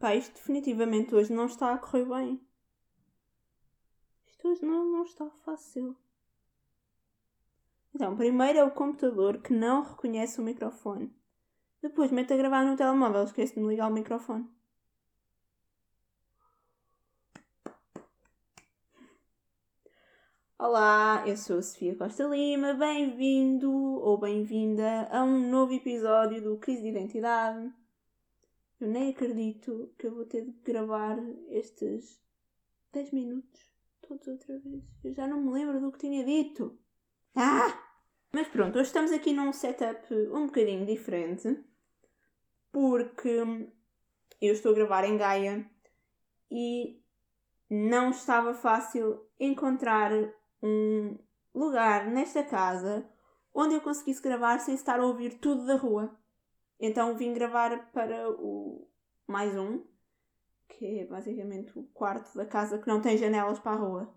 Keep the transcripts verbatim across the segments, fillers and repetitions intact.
Pá, isto definitivamente hoje não está a correr bem. Isto hoje não, não está fácil. Então, primeiro é o computador que não reconhece o microfone. Depois mete a gravar no telemóvel, esquece de me ligar o microfone. Olá, eu sou a Sofia Costa Lima, bem-vindo ou bem-vinda a um novo episódio do Crise de Identidade. Eu nem acredito que eu vou ter de gravar estes dez minutos todos outra vez. Eu já não me lembro do que tinha dito. Ah! Mas pronto, hoje estamos aqui num setup um bocadinho diferente, porque eu estou a gravar em Gaia e não estava fácil encontrar um lugar nesta casa onde eu conseguisse gravar sem estar a ouvir tudo da rua. Então vim gravar para o mais um, que é basicamente o quarto da casa que não tem janelas para a rua.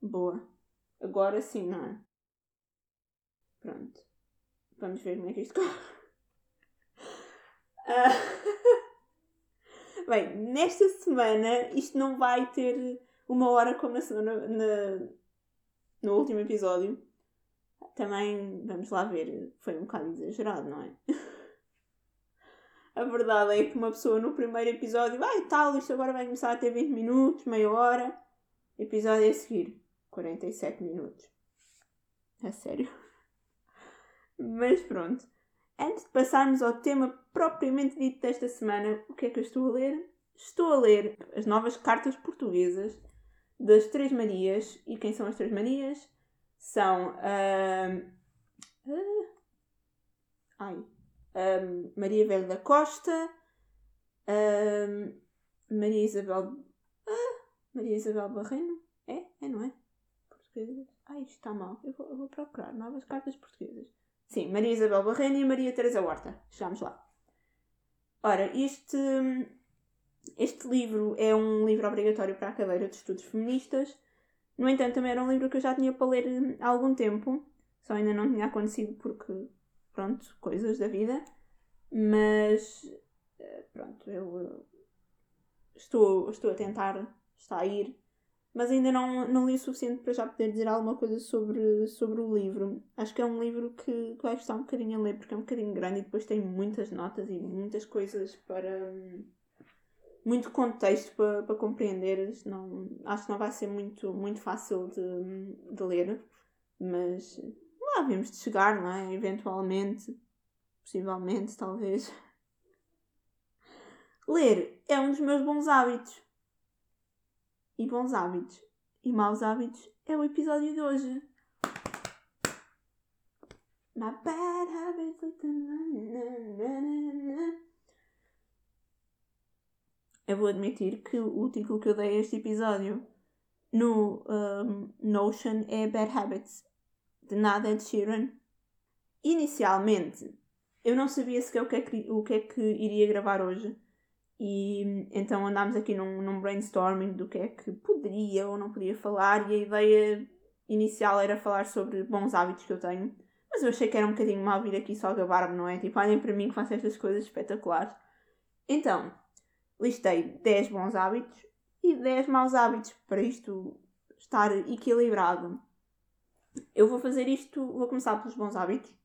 Boa. Agora sim, não é? Pronto. Vamos ver como é que isto corre. Uh... Bem, nesta semana isto não vai ter uma hora como na semana, na... no último episódio. Também, vamos lá ver, foi um bocado exagerado, não é? A verdade é que uma pessoa no primeiro episódio vai ah, tal, isto agora vai começar a ter vinte minutos, meia hora. Episódio a seguir, quarenta e sete minutos. É sério. Mas pronto, antes de passarmos ao tema propriamente dito desta semana, o que é que eu estou a ler? Estou a ler as Novas Cartas Portuguesas das Três Marias. E quem são as Três Marias? São uh, uh, ai, uh, Maria Velho da Costa, uh, Maria Isabel uh, Maria Isabel Barreno. É? É, não é? Portuguesas? Ai, isto está mal. Eu vou, eu vou procurar Novas Cartas Portuguesas. Sim, Maria Isabel Barreno e Maria Teresa Horta. Chegámos lá. Ora, este, este livro é um livro obrigatório para a cadeira de estudos feministas. No entanto, também era um livro que eu já tinha para ler há algum tempo. Só ainda não tinha acontecido porque, pronto, coisas da vida. Mas, pronto, eu estou, estou a tentar, está a ir. Mas ainda não, não li o suficiente para já poder dizer alguma coisa sobre, sobre o livro. Acho que é um livro que, que vai gostar um bocadinho a ler, porque é um bocadinho grande e depois tem muitas notas e muitas coisas para... muito contexto para, para compreender. Não, acho que não vai ser muito, muito fácil de, de ler, mas lá vemos de chegar, não é? Eventualmente, possivelmente, talvez. Ler é um dos meus bons hábitos. E bons hábitos e maus hábitos é o episódio de hoje. My bad habits, like the... Eu vou admitir que o título que eu dei a este episódio no um, Notion é Bad Habits, de nada de Sheeran. Inicialmente, eu não sabia sequer o que é que, o que, é que iria gravar hoje. E então andámos aqui num, num brainstorming do que é que poderia ou não podia falar, e a ideia inicial era falar sobre bons hábitos que eu tenho, mas eu achei que era um bocadinho mal vir aqui só gabar-me, não é? Tipo, olhem para mim que faço estas coisas espetaculares. Então, listei dez bons hábitos e dez maus hábitos para isto estar equilibrado. Eu vou fazer isto, vou começar pelos bons hábitos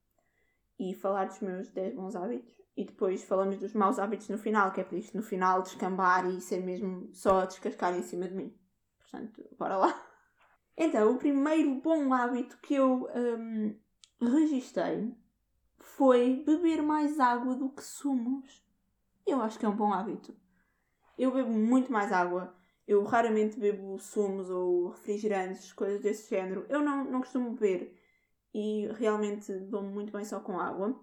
e falar dos meus dez bons hábitos. E depois falamos dos maus hábitos no final, que é para isto no final descambar e ser mesmo só a descascar em cima de mim. Portanto, bora lá. Então, o primeiro bom hábito que eu um, registei foi beber mais água do que sumos. Eu acho que é um bom hábito. Eu bebo muito mais água. Eu raramente bebo sumos ou refrigerantes, coisas desse género. Eu não, não costumo beber e realmente dou-me muito bem só com água.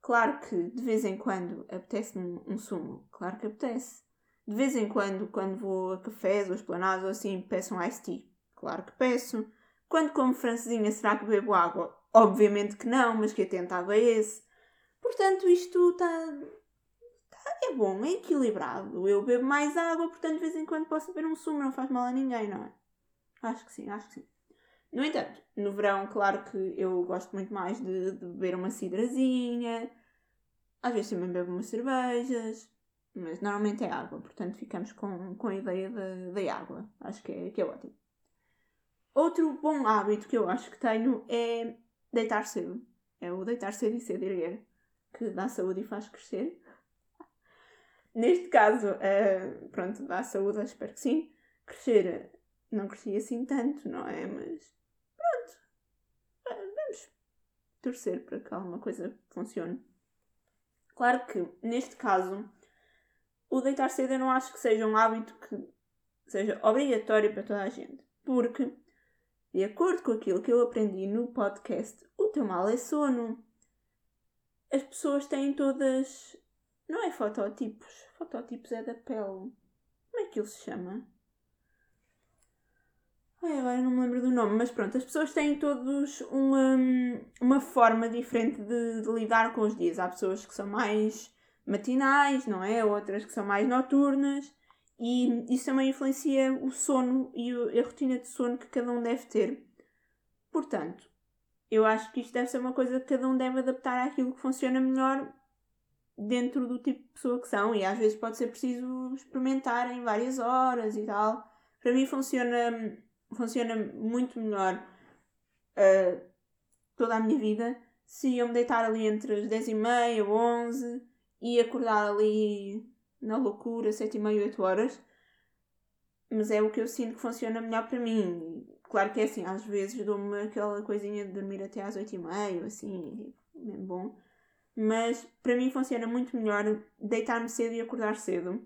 Claro que de vez em quando apetece-me um sumo, claro que apetece. De vez em quando, quando vou a cafés ou esplanadas ou assim, peço um iced tea, claro que peço. Quando como francesinha, será que bebo água? Obviamente que não, mas que atentado é esse. Portanto, isto está... Tá, é bom, é equilibrado. Eu bebo mais água, portanto de vez em quando posso beber um sumo, não faz mal a ninguém, não é? Acho que sim, acho que sim. No entanto, no verão, claro que eu gosto muito mais de, de beber uma cidrazinha, às vezes também bebo umas cervejas, mas normalmente é água, portanto ficamos com, com a ideia da, da água. Acho que é, que é ótimo. Outro bom hábito que eu acho que tenho é deitar cedo. É o deitar cedo e cedo erguer, que dá saúde e faz crescer. Neste caso, uh, pronto, dá saúde, espero que sim. Crescer, não cresci assim tanto, não é? Mas pronto, uh, vamos torcer para que alguma coisa funcione. Claro que, neste caso, o deitar cedo eu não acho que seja um hábito que seja obrigatório para toda a gente. Porque, de acordo com aquilo que eu aprendi no podcast, o teu mal é sono. As pessoas têm todas... Não é fototipos. Fototipos é da pele. Como é que ele se chama? Ai, agora não me lembro do nome. Mas pronto, as pessoas têm todos uma, uma forma diferente de, de lidar com os dias. Há pessoas que são mais matinais, não é? Outras que são mais noturnas. E isso também influencia o sono e a rotina de sono que cada um deve ter. Portanto, eu acho que isto deve ser uma coisa que cada um deve adaptar àquilo que funciona melhor dentro do tipo de pessoa que são, e às vezes pode ser preciso experimentar em várias horas e tal. Para mim funciona, funciona muito melhor uh, toda a minha vida se eu me deitar ali entre as dez e meia ou onze e acordar ali na loucura, sete e meia, oito horas. Mas é o que eu sinto que funciona melhor para mim. Claro que é assim, às vezes dou-me aquela coisinha de dormir até às oito e meia, assim, bem bom. Mas para mim funciona muito melhor deitar-me cedo e acordar cedo.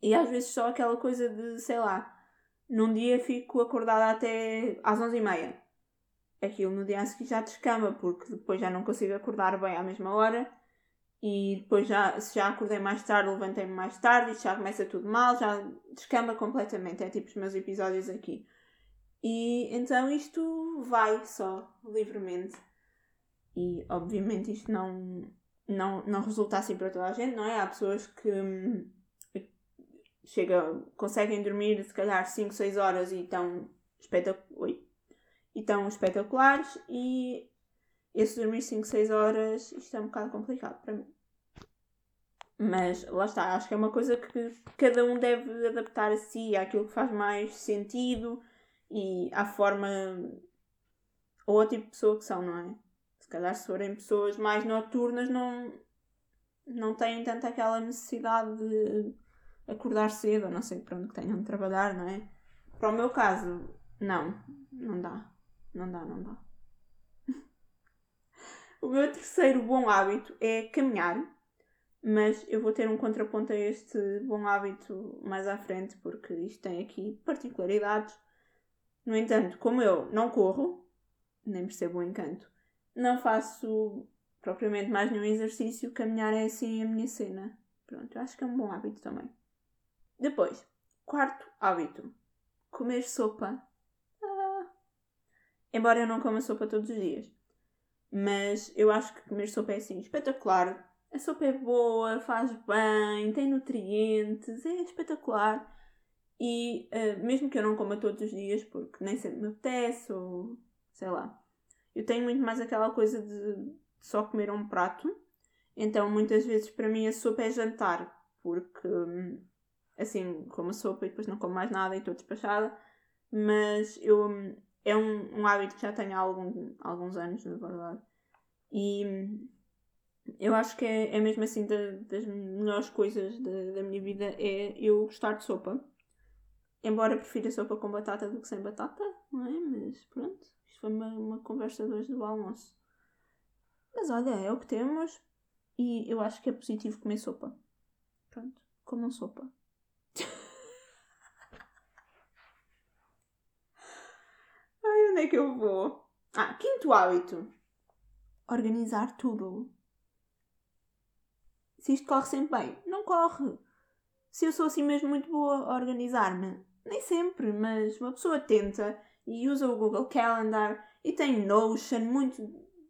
E às vezes só aquela coisa de, sei lá, num dia fico acordada até às onze e meia. Aquilo no dia a seguir já descamba, porque depois já não consigo acordar bem à mesma hora. E depois já, se já acordei mais tarde, levantei-me mais tarde, isto já começa tudo mal, já descamba completamente. É tipo os meus episódios aqui. E então isto vai só livremente. E, obviamente, isto não, não, não resulta assim para toda a gente, não é? Há pessoas que hum, chega, conseguem dormir, se calhar, cinco, seis horas e estão, espetac... Ui. E estão espetaculares. E esse dormir cinco, seis horas, isto é um bocado complicado para mim. Mas, lá está, acho que é uma coisa que cada um deve adaptar a si, àquilo que faz mais sentido e à forma ou ao tipo de pessoa que são, não é? Se calhar se forem pessoas mais noturnas não, não têm tanta aquela necessidade de acordar cedo, ou não sei para onde tenham de trabalhar, não é? Para o meu caso, não, não dá, não dá, não dá. O meu terceiro bom hábito é caminhar, mas eu vou ter um contraponto a este bom hábito mais à frente, porque isto tem aqui particularidades. No entanto, como eu não corro, nem percebo o encanto, não faço propriamente mais nenhum exercício, caminhar é assim a minha cena. Pronto, acho que é um bom hábito também. Depois, quarto hábito, comer sopa. Ah. Embora eu não coma sopa todos os dias, mas eu acho que comer sopa é assim, espetacular. A sopa é boa, faz bem, tem nutrientes, é espetacular. E uh, mesmo que eu não coma todos os dias, porque nem sempre me apetece, ou sei lá. Eu tenho muito mais aquela coisa de só comer um prato. Então, muitas vezes, para mim, a sopa é jantar. Porque, assim, como a sopa e depois não como mais nada e estou despachada. Mas eu, é um, um hábito que já tenho há algum, alguns anos, na verdade. E eu acho que é, é mesmo assim da, das melhores coisas da, da minha vida é eu gostar de sopa. Embora prefira sopa com batata do que sem batata, não é? Mas pronto, isto foi uma, uma conversa de hoje do almoço. Mas olha, é o que temos e eu acho que é positivo comer sopa. Pronto, comam sopa. Ai, onde é que eu vou? Ah, quinto hábito. Organizar tudo. Se isto corre sempre bem, não corre. Se eu sou assim mesmo muito boa a organizar-me, nem sempre, mas uma pessoa tenta e usa o Google Calendar e tem Notion muito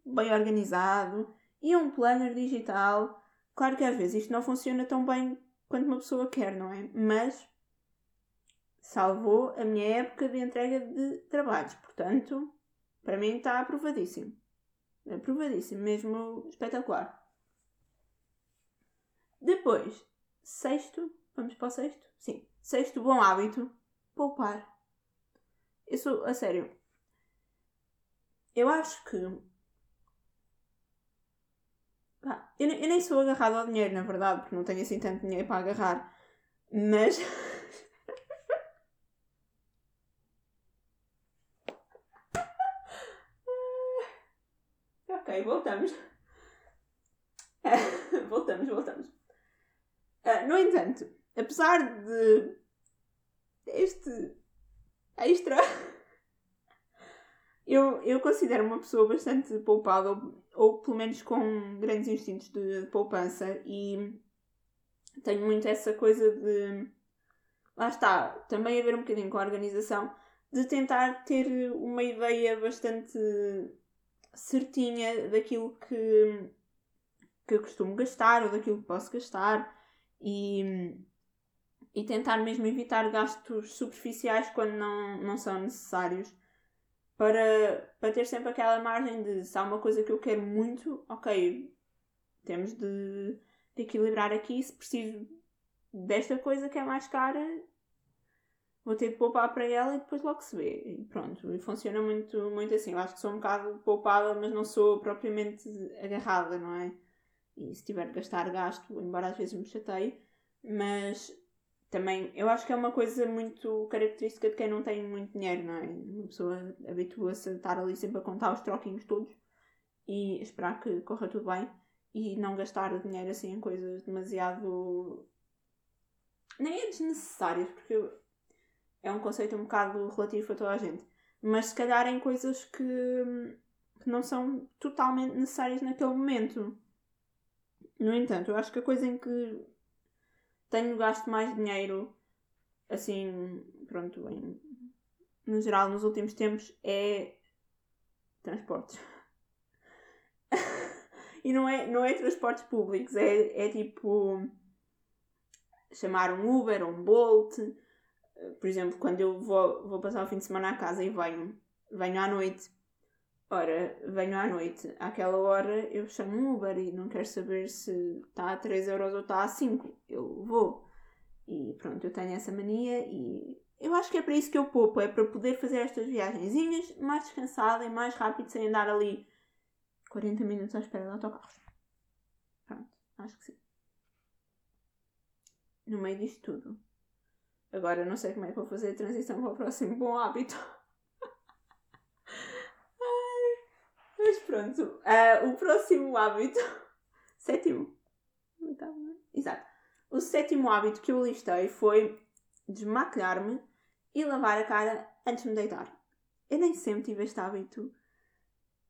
bem organizado e um planner digital. Claro que às vezes isto não funciona tão bem quanto uma pessoa quer, não é? Mas salvou a minha época de entrega de trabalhos. Portanto, para mim está aprovadíssimo. Aprovadíssimo, mesmo espetacular. Depois, Sexto, vamos para o sexto? Sim. Sexto bom hábito, poupar. Isso, a sério. Eu acho que... Ah, eu, eu nem sou agarrada ao dinheiro, na verdade, porque não tenho assim tanto dinheiro para agarrar. Mas... Ok, voltamos. voltamos, voltamos. Uh, no entanto, apesar de este extra, eu, eu considero uma pessoa bastante poupada, ou, ou pelo menos com grandes instintos de, de poupança, e tenho muito essa coisa de, lá está, também a ver um bocadinho com a organização, de tentar ter uma ideia bastante certinha daquilo que, que eu costumo gastar, ou daquilo que posso gastar, e, e tentar mesmo evitar gastos superficiais quando não, não são necessários, para, para ter sempre aquela margem de, se há uma coisa que eu quero muito, ok, temos de, de equilibrar aqui, se preciso desta coisa que é mais cara, vou ter de poupar para ela e depois logo se vê. E pronto, funciona muito, muito assim. Eu acho que sou um bocado poupada, mas não sou propriamente agarrada, não é? E se tiver de gastar, gasto, embora às vezes me chateie. Mas também, eu acho que é uma coisa muito característica de quem não tem muito dinheiro, não é? Uma pessoa habitua-se a estar ali sempre a contar os troquinhos todos e esperar que corra tudo bem e não gastar dinheiro assim em coisas demasiado... nem é desnecessárias, porque... eu... é um conceito um bocado relativo a toda a gente. Mas se calhar em coisas que, que não são totalmente necessárias naquele momento. No entanto, eu acho que a coisa em que tenho gasto mais dinheiro, assim, pronto, em, no geral nos últimos tempos, é transportes. E não é, não é transportes públicos, é, é tipo chamar um Uber ou um Bolt. Por exemplo, quando eu vou, vou passar o fim de semana à casa e venho, venho à noite, ora, venho à noite, àquela hora eu chamo um Uber e não quero saber se está a três euros ou está a cinco, eu vou. E pronto, eu tenho essa mania e eu acho que é para isso que eu poupo, é para poder fazer estas viagenzinhas mais descansada e mais rápido, sem andar ali quarenta minutos à espera de autocarros. Pronto, acho que sim. No meio disto tudo. Agora, não sei como é que vou fazer a transição para o próximo bom hábito. Ai, mas pronto. Uh, o próximo hábito... Sétimo. Exato. O sétimo hábito que eu listei foi desmaquilhar-me e lavar a cara antes de me deitar. Eu nem sempre tive este hábito.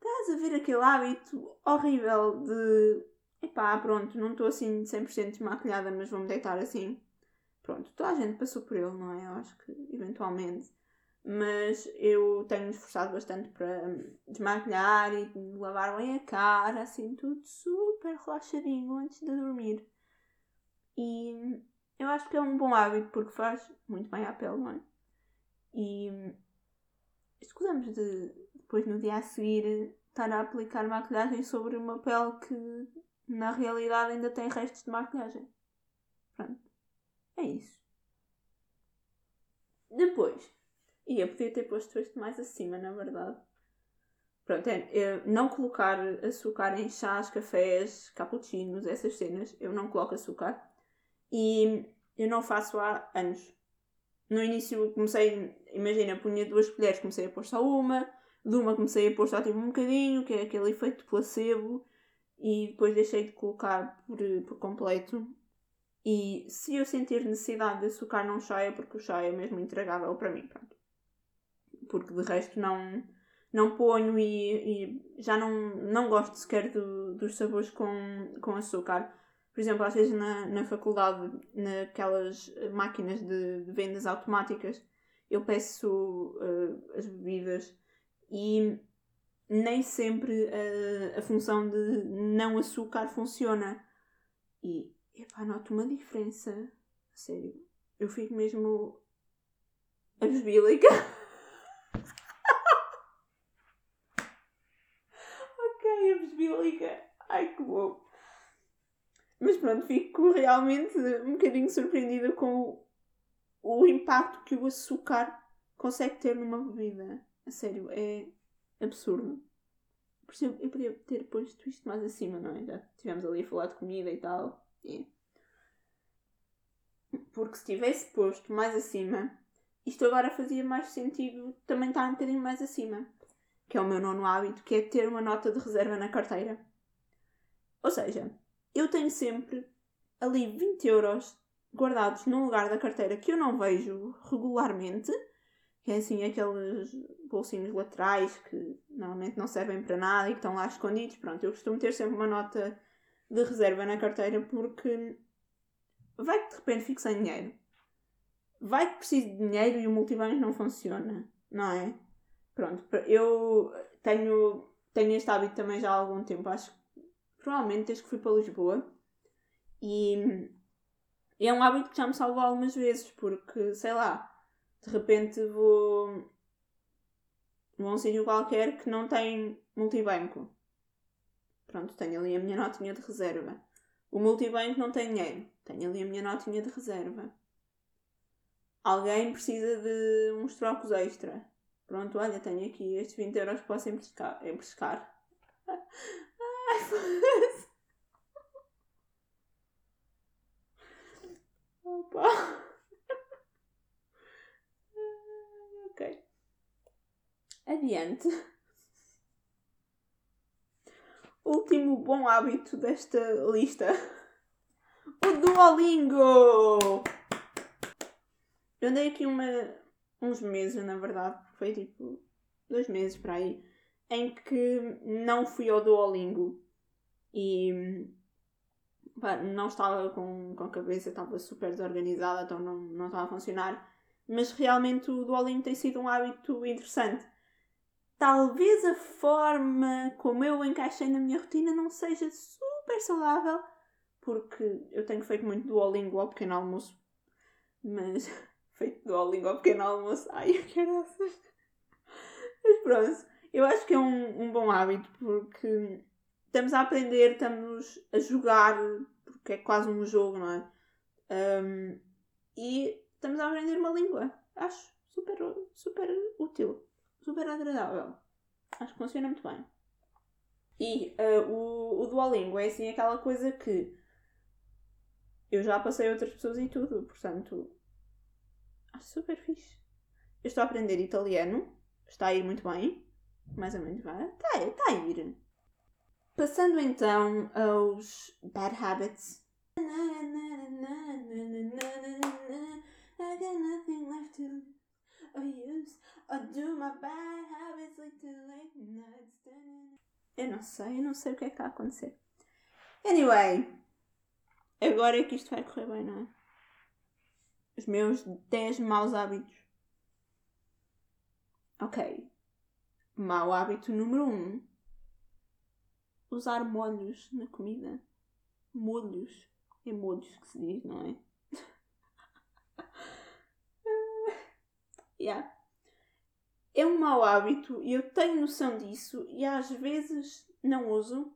Estás a ver aquele hábito horrível de... Epá, pronto, não estou assim cem por cento desmaquilhada, mas vou-me deitar assim... Pronto, toda a gente passou por ele, não é? Eu acho que eventualmente. Mas eu tenho-me esforçado bastante para desmaquilhar e lavar bem a cara, assim, tudo super relaxadinho antes de dormir. E eu acho que é um bom hábito porque faz muito bem à pele, não é? E escusamos de depois no dia a seguir estar a aplicar maquilhagem sobre uma pele que na realidade ainda tem restos de maquilhagem. Pronto. É isso. Depois, e eu podia ter posto este mais acima, na verdade. Pronto, é, é, não colocar açúcar em chás, cafés, cappuccinos, essas cenas. Eu não coloco açúcar. E eu não faço há anos. No início comecei, imagina, punha duas colheres, comecei a pôr só uma. De uma comecei a pôr só tipo um bocadinho, que é aquele efeito placebo. E depois deixei de colocar por, por completo. E se eu sentir necessidade de açúcar não chá, é porque o chá é mesmo intragável para mim, pronto. Porque de resto não, não ponho e, e já não, não gosto sequer do, dos sabores com, com açúcar. Por exemplo, às vezes na, na faculdade, naquelas máquinas de, de vendas automáticas, eu peço uh, as bebidas e nem sempre a, a função de não açúcar funciona. E... Epá, noto uma diferença. A sério. Eu fico mesmo... absbílica. Ok, absbílica. Ai, que bom. Mas pronto, fico realmente um bocadinho surpreendida com o, o impacto que o açúcar consegue ter numa bebida. A sério, é absurdo. Por exemplo, eu podia ter posto isto mais acima, não é? Já estivemos ali a falar de comida e tal. É. Porque se tivesse posto mais acima, isto agora fazia mais sentido também estar um bocadinho mais acima. Que é o meu nono hábito, que é ter uma nota de reserva na carteira. Ou seja, eu tenho sempre ali vinte euros guardados num lugar da carteira que eu não vejo regularmente. Que é assim, aqueles bolsinhos laterais que normalmente não servem para nada e que estão lá escondidos. Pronto, eu costumo ter sempre uma nota de reserva na carteira porque vai que de repente fico sem dinheiro. Vai que preciso de dinheiro e o multibanco não funciona, não é? Pronto, eu tenho, tenho este hábito também já há algum tempo. Acho que provavelmente desde que fui para Lisboa. E é um hábito que já me salvou algumas vezes porque, sei lá, de repente vou, vou a um sítio qualquer que não tem multibanco. Pronto, tenho ali a minha notinha de reserva. O multibanco não tem dinheiro. Tenho ali a minha notinha de reserva. Alguém precisa de uns trocos extra. Pronto, olha, tenho aqui estes vinte euros que posso emprestar. emprestar. Ai, opa! Adiante. Último bom hábito desta lista. O Duolingo! Eu andei aqui uma, uns meses, na verdade. Foi tipo dois meses para aí. Em que não fui ao Duolingo. E pá, não estava com, com a cabeça. Estava super desorganizada. Então não, não estava a funcionar. Mas realmente o Duolingo tem sido um hábito interessante. Talvez a forma como eu o encaixei na minha rotina não seja super saudável, porque eu tenho feito muito Duolingo ao pequeno almoço, mas feito Duolingo ao pequeno almoço, ai, eu quero assistir. Mas pronto, eu acho que é um, um bom hábito, porque estamos a aprender, estamos a jogar, porque é quase um jogo, não é? Um, e estamos a aprender uma língua, acho super, super útil. Super agradável. Acho que funciona muito bem. E uh, o, o Duolingo é assim aquela coisa que eu já passei a outras pessoas e tudo. Portanto, acho super fixe. Eu estou a aprender italiano. Está a ir muito bem. Mais ou menos vai. Está a, está a ir. Passando então aos Bad Habits. I got nothing left to... Eu não sei, eu não sei o que é que está a acontecer. Anyway, agora é que isto vai correr bem, não é? Os meus dez maus hábitos. Ok. Mau hábito número um. Usar molhos na comida. Molhos. É molhos que se diz, não é? Yeah. É um mau hábito e eu tenho noção disso e às vezes não uso,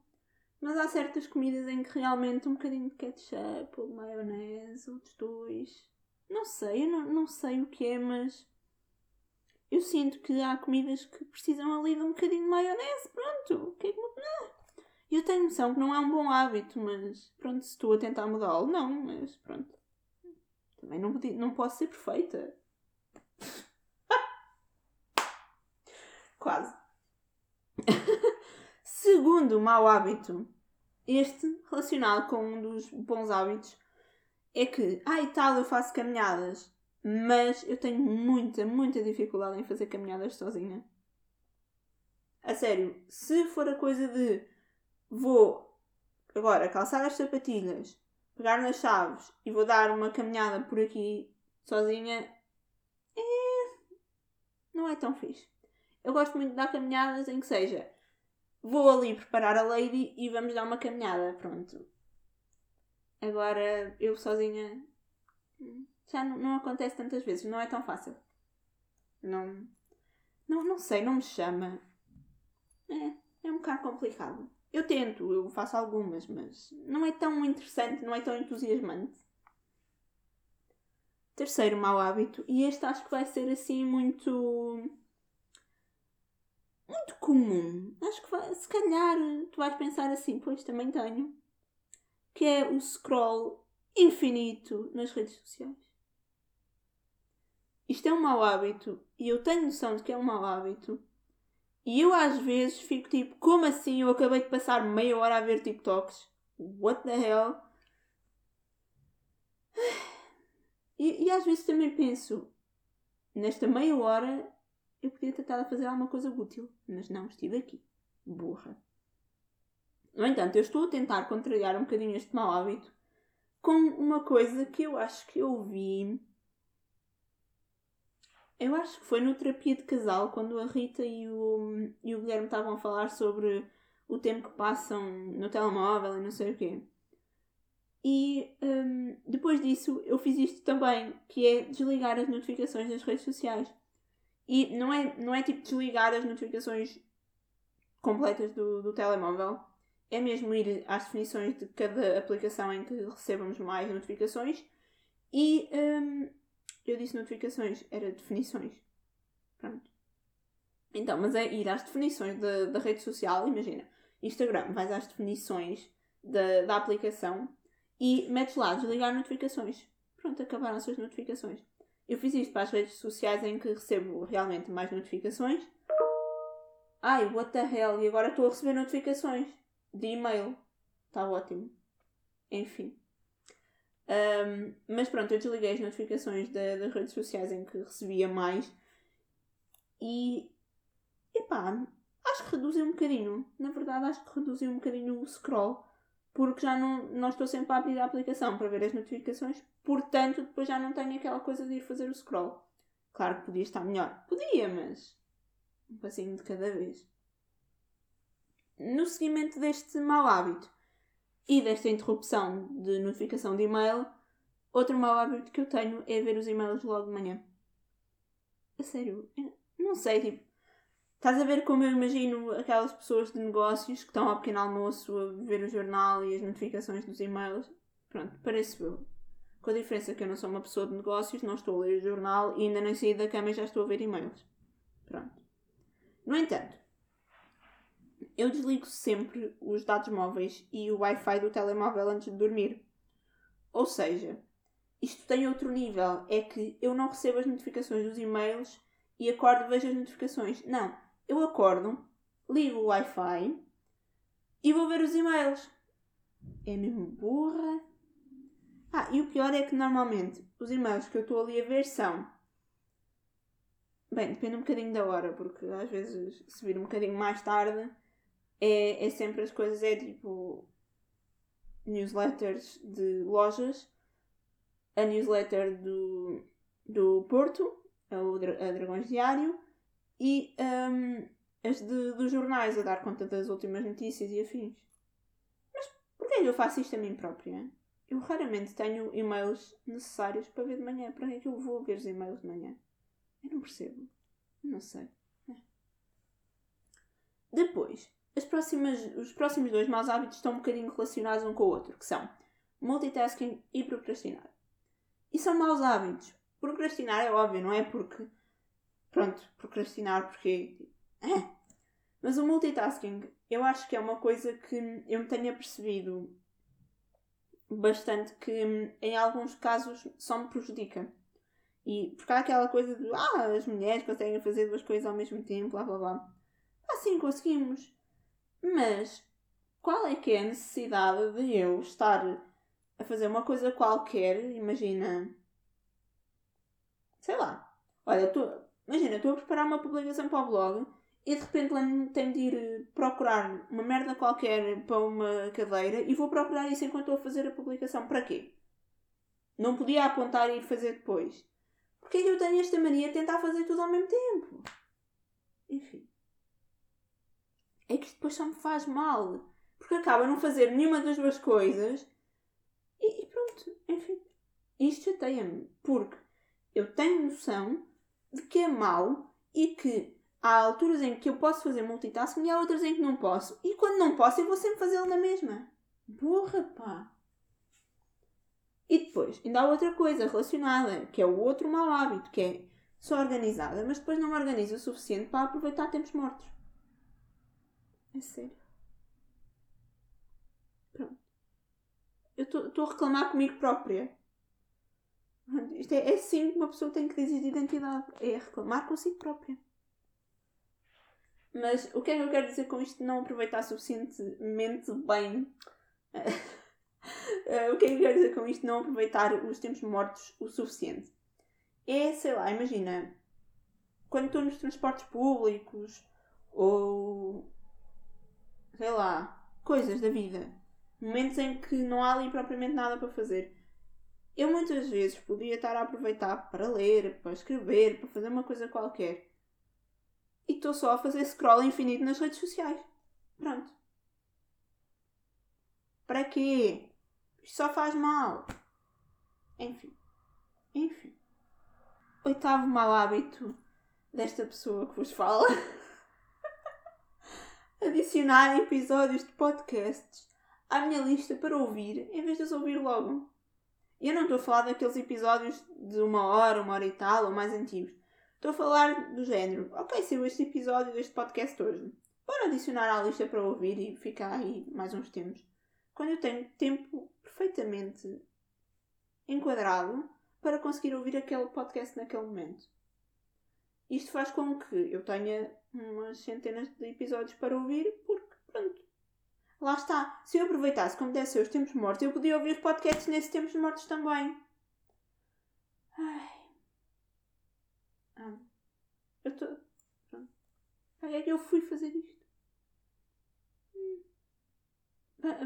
mas há certas comidas em que realmente um bocadinho de ketchup ou maionese ou de dois, não sei, eu não, não sei o que é, mas eu sinto que há comidas que precisam ali de um bocadinho de maionese, pronto, o que é que não? Eu tenho noção que não é um bom hábito, mas pronto, se estou a tentar mudá-lo, não, mas pronto, também não, podia, não posso ser perfeita. Quase. Segundo mau hábito, este relacionado com um dos bons hábitos, é que, ai tal, eu faço caminhadas, mas eu tenho muita, muita dificuldade em fazer caminhadas sozinha. A sério, se for a coisa de vou agora calçar as sapatilhas, pegar nas chaves e vou dar uma caminhada por aqui sozinha, é... não é tão fixe. Eu gosto muito de dar caminhadas em que seja, vou ali preparar a lady e vamos dar uma caminhada, pronto. Agora, eu sozinha, já não, não acontece tantas vezes, não é tão fácil. Não, não, não sei, não me chama. É, é um bocado complicado. Eu tento, eu faço algumas, mas não é tão interessante, não é tão entusiasmante. Terceiro mau hábito, e este acho que vai ser assim muito... muito comum. Acho que vai, se calhar tu vais pensar assim, pois também tenho, que é o scroll infinito nas redes sociais. Isto é um mau hábito, e eu tenho noção de que é um mau hábito. E eu às vezes fico tipo, como assim? Eu acabei de passar meia hora a ver TikToks. What the hell? E, e às vezes também penso, nesta meia hora eu podia ter estado a fazer alguma coisa útil, mas não estive aqui. Burra. No entanto, eu estou a tentar contrariar um bocadinho este mau hábito com uma coisa que eu acho que eu vi... Eu acho que foi no Terapia de Casal, quando a Rita e o, e o Guilherme estavam a falar sobre o tempo que passam no telemóvel e não sei o quê. E um, depois disso eu fiz isto também, que é desligar as notificações das redes sociais. E não é, não é tipo desligar as notificações completas do, do telemóvel. É mesmo ir às definições de cada aplicação em que recebamos mais notificações. E... Um, eu disse notificações, era definições. Pronto. Então, mas é ir às definições da, da rede social, imagina, Instagram, vais às definições da, da aplicação e metes lá, desligar notificações. Pronto, acabaram-se as notificações. Eu fiz isto para as redes sociais em que recebo realmente mais notificações. Ai, what the hell, e agora estou a receber notificações de e-mail. Está ótimo. Enfim. Um, mas pronto, eu desliguei as notificações da, das redes sociais em que recebia mais e, epá, acho que reduzem um bocadinho, na verdade acho que reduzem um bocadinho o scroll, porque já não, não estou sempre a abrir a aplicação para ver as notificações, portanto depois já não tenho aquela coisa de ir fazer o scroll. Claro que podia estar melhor, podia, mas um passinho de cada vez. No seguimento deste mau hábito e desta interrupção de notificação de e-mail, outro mau hábito que eu tenho é ver os e-mails logo de manhã. A sério, não sei, tipo, estás a ver como eu imagino aquelas pessoas de negócios que estão ao pequeno almoço a ver o jornal e as notificações dos e-mails? Pronto, parece eu. Com a diferença que eu não sou uma pessoa de negócios, não estou a ler o jornal e ainda nem saí da cama e já estou a ver e-mails. Pronto. No entanto, eu desligo sempre os dados móveis e o Wi-Fi do telemóvel antes de dormir. Ou seja, isto tem outro nível. É que eu não recebo as notificações dos e-mails e acordo e vejo as notificações. Não. Eu acordo, ligo o Wi-Fi e vou ver os e-mails. É mesmo burra. Ah, e o pior é que normalmente os e-mails que eu estou ali a ver são... Bem, depende um bocadinho da hora, porque às vezes se vir um bocadinho mais tarde... É, é sempre as coisas, é tipo newsletters de lojas, a newsletter do, do Porto, a, a Dragões Diário, e um, as de, dos jornais a dar conta das últimas notícias e afins. Mas porquê eu faço isto a mim própria? Eu raramente tenho e-mails necessários para ver de manhã. Para que eu vou ver os e-mails de manhã? Eu não percebo. Não sei. É. Depois... As próximas, os próximos dois maus hábitos estão um bocadinho relacionados um com o outro, que são multitasking e procrastinar. E são maus hábitos. Procrastinar é óbvio, não é porque... Pronto, procrastinar porque... É. Mas o multitasking, eu acho que é uma coisa que eu me tenho apercebido bastante que, em alguns casos, só me prejudica. E porque há aquela coisa de, ah, as mulheres conseguem fazer duas coisas ao mesmo tempo, blá blá blá. Ah, sim, conseguimos. Mas, qual é que é a necessidade de eu estar a fazer uma coisa qualquer, imagina, sei lá, olha, tô, imagina, estou a preparar uma publicação para o blog e de repente tenho de ir procurar uma merda qualquer para uma cadeira e vou procurar isso enquanto estou a fazer a publicação, para quê? Não podia apontar e ir fazer depois. Porquê que eu tenho esta mania de tentar fazer tudo ao mesmo tempo? Enfim. É que isto depois só me faz mal. Porque acaba a não fazer nenhuma das duas coisas. E, e pronto, enfim. Isto chateia-me. Porque eu tenho noção de que é mau e que Há alturas em que eu posso fazer multitasking e há outras em que não posso. E quando não posso, eu vou sempre fazê-lo na mesma. Burra, pá! E depois, ainda há outra coisa relacionada, que é o outro mau hábito, que é sou organizada, mas depois não me organizo o suficiente para aproveitar tempos mortos. É sério. Pronto. Eu estou a reclamar comigo própria. Isto é, é assim que uma pessoa tem crise de identidade. É reclamar consigo própria. Mas o que é que eu quero dizer com isto de não aproveitar suficientemente bem? O que é que eu quero dizer com isto de não aproveitar os tempos mortos o suficiente? É, sei lá, imagina, quando estou nos transportes públicos ou, sei lá, coisas da vida, momentos em que não há ali propriamente nada para fazer. Eu muitas vezes podia estar a aproveitar para ler, para escrever, para fazer uma coisa qualquer. E estou só a fazer scroll infinito nas redes sociais. Pronto. Para quê? Isto só faz mal. Enfim. Enfim. Oitavo mau hábito desta pessoa que vos fala. Adicionar episódios de podcasts à minha lista para ouvir em vez de os ouvir logo. Eu não estou a falar daqueles episódios de uma hora, uma hora e tal, ou mais antigos. Estou a falar do género. Ok, saiu este episódio deste podcast hoje. Bora adicionar à lista para ouvir e ficar aí mais uns tempos. Quando eu tenho tempo perfeitamente enquadrado para conseguir ouvir aquele podcast naquele momento. Isto faz com que eu tenha umas centenas de episódios para ouvir porque, pronto, lá está. Se eu aproveitasse como deve ser os tempos mortos, eu podia ouvir os podcasts nesses tempos mortos também. Ai... Ah, eu estou... Tô... Pronto. Para que é que eu fui fazer isto? Hum.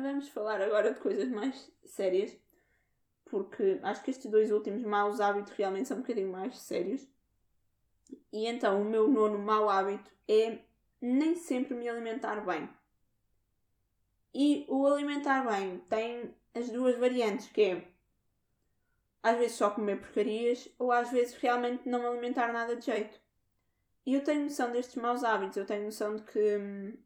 Vamos falar agora de coisas mais sérias. Porque acho que estes dois últimos maus hábitos realmente são um bocadinho mais sérios. E então o meu nono mau hábito é nem sempre me alimentar bem. E o alimentar bem tem as duas variantes, que é às vezes só comer porcarias, ou às vezes realmente não me alimentar nada de jeito. E eu tenho noção destes maus hábitos, eu tenho noção de que... Hum,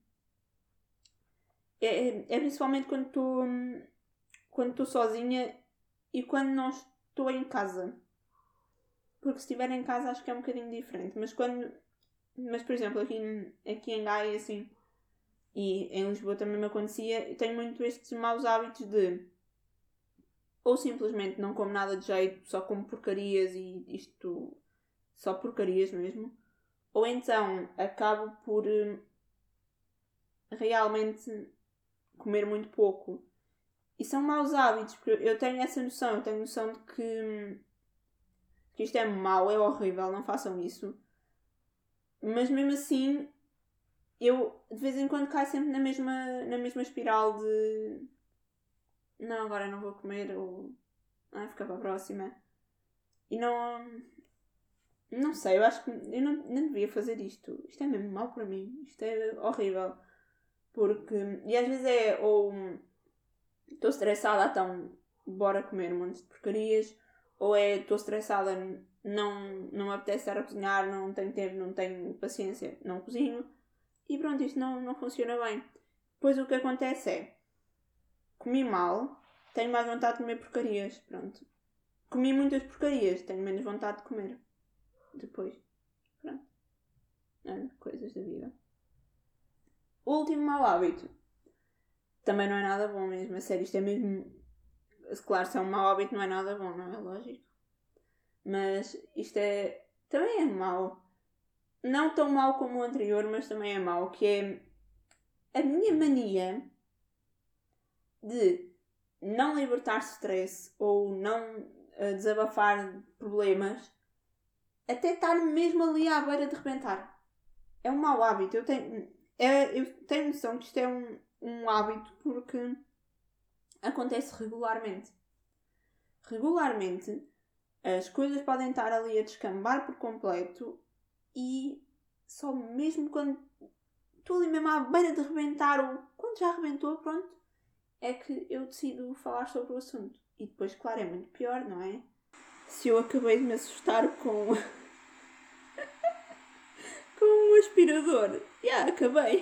é, é principalmente quando estou hum, quando estou sozinha e quando não estou em casa. Porque se estiver em casa acho que é um bocadinho diferente. Mas quando... Mas, por exemplo, aqui, aqui em Gaia, assim, e em Lisboa também me acontecia, eu tenho muito estes maus hábitos de... Ou simplesmente não como nada de jeito, só como porcarias e isto... Só porcarias mesmo. Ou então acabo por realmente comer muito pouco. E são maus hábitos, porque eu tenho essa noção. Eu tenho noção de que, que isto é mau, é horrível, não façam isso. Mas mesmo assim, eu de vez em quando caio sempre na mesma, na mesma espiral de... Não, agora não vou comer, ou... Ah, fica para a próxima. E não... Não sei, eu acho que... Eu não, não devia fazer isto. Isto é mesmo mau para mim. Isto é horrível. Porque... E às vezes é... Ou... Estou estressada, então... Bora comer um monte de porcarias. Ou é... Estou estressada, não... Não me apetece estar a cozinhar, não tenho tempo, não tenho paciência, não cozinho. E pronto, isto não, não funciona bem. Depois o que acontece é... Comi mal, tenho mais vontade de comer porcarias, pronto. Comi muitas porcarias, tenho menos vontade de comer. Depois, pronto. É, coisas da vida. O último mau hábito. Também não é nada bom mesmo, a sério, isto é mesmo... Claro, se é um mau hábito não é nada bom, não é lógico. Mas isto é... Também é mau. Não tão mau como o anterior, mas também é mau, que é... A minha mania... de não libertar-se de stress ou não uh, desabafar problemas até estar mesmo ali à beira de rebentar. É um mau hábito. Eu tenho, é, eu tenho noção que isto é um, um hábito porque acontece regularmente. Regularmente as coisas podem estar ali a descambar por completo e só mesmo quando estou ali mesmo à beira de rebentar ou quando já rebentou, pronto, é que eu decido falar sobre o assunto. E depois, claro, é muito pior, não é? Se eu acabei de me assustar com... com uma aspirador. Já, acabei.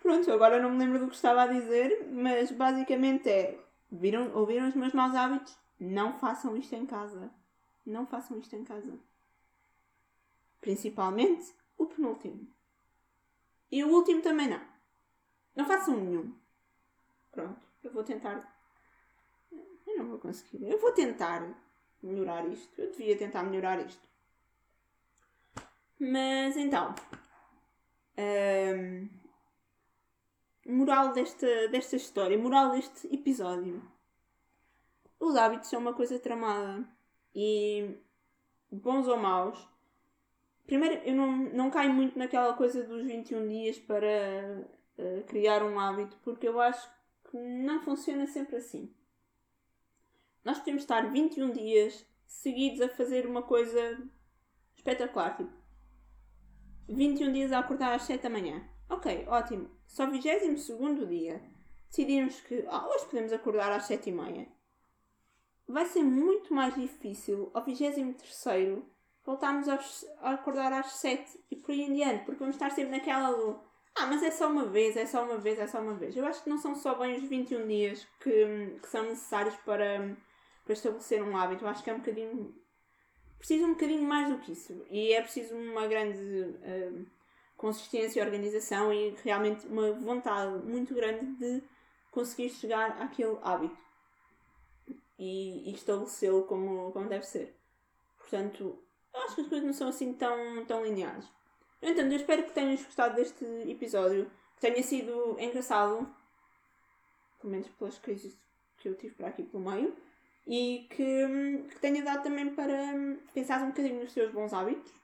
Pronto, agora não me lembro do que estava a dizer, mas basicamente é... Viram, ouviram os meus maus hábitos? Não façam isto em casa. Não façam isto em casa. Principalmente o penúltimo. E o último também não. Não façam nenhum. Pronto, eu vou tentar... Eu não vou conseguir. Eu vou tentar melhorar isto. Eu devia tentar melhorar isto. Mas então... Hum... Moral desta, desta história, moral deste episódio. Os hábitos são uma coisa tramada. E, bons ou maus, primeiro, eu não, não caio muito naquela coisa dos vinte e um dias para uh, criar um hábito, porque eu acho que não funciona sempre assim. Nós podemos estar vinte e um dias seguidos a fazer uma coisa espetacular, tipo vinte e um dias a acordar às sete da manhã. Ok, ótimo. Só vigésimo segundo dia decidimos que ah, hoje podemos acordar às sete e meia. Vai ser muito mais difícil ao vigésimo terceiro voltarmos a acordar às sete e por aí em diante, porque vamos estar sempre naquela do ah, mas é só uma vez, é só uma vez, é só uma vez. Eu acho que não são só bem os vinte e um dias que, que são necessários para, para estabelecer um hábito. Eu acho que é um bocadinho... Preciso um bocadinho mais do que isso. E é preciso uma grande... Uh, consistência e organização e realmente uma vontade muito grande de conseguir chegar àquele hábito e, e estabelecê-lo como, como deve ser. Portanto, eu acho que as coisas não são assim tão, tão lineares. No entanto, eu espero que tenhas gostado deste episódio, que tenha sido engraçado, pelo menos pelas crises que eu tive por aqui pelo meio, e que, que tenha dado também para pensar um bocadinho nos teus bons hábitos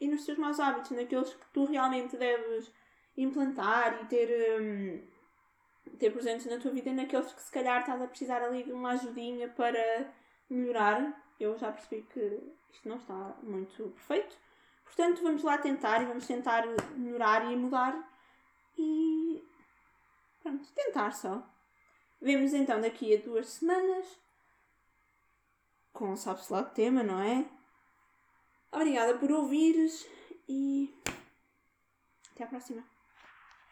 e nos teus maus hábitos, naqueles que tu realmente deves implantar e ter, um, ter presentes na tua vida, e naqueles que se calhar estás a precisar ali de uma ajudinha para melhorar. Eu já percebi que isto não está muito perfeito. Portanto, vamos lá tentar e vamos tentar melhorar e mudar. E pronto, tentar só. Vemos então daqui a duas semanas com sabe-se lá o tema, não é? Obrigada por ouvires e até à próxima.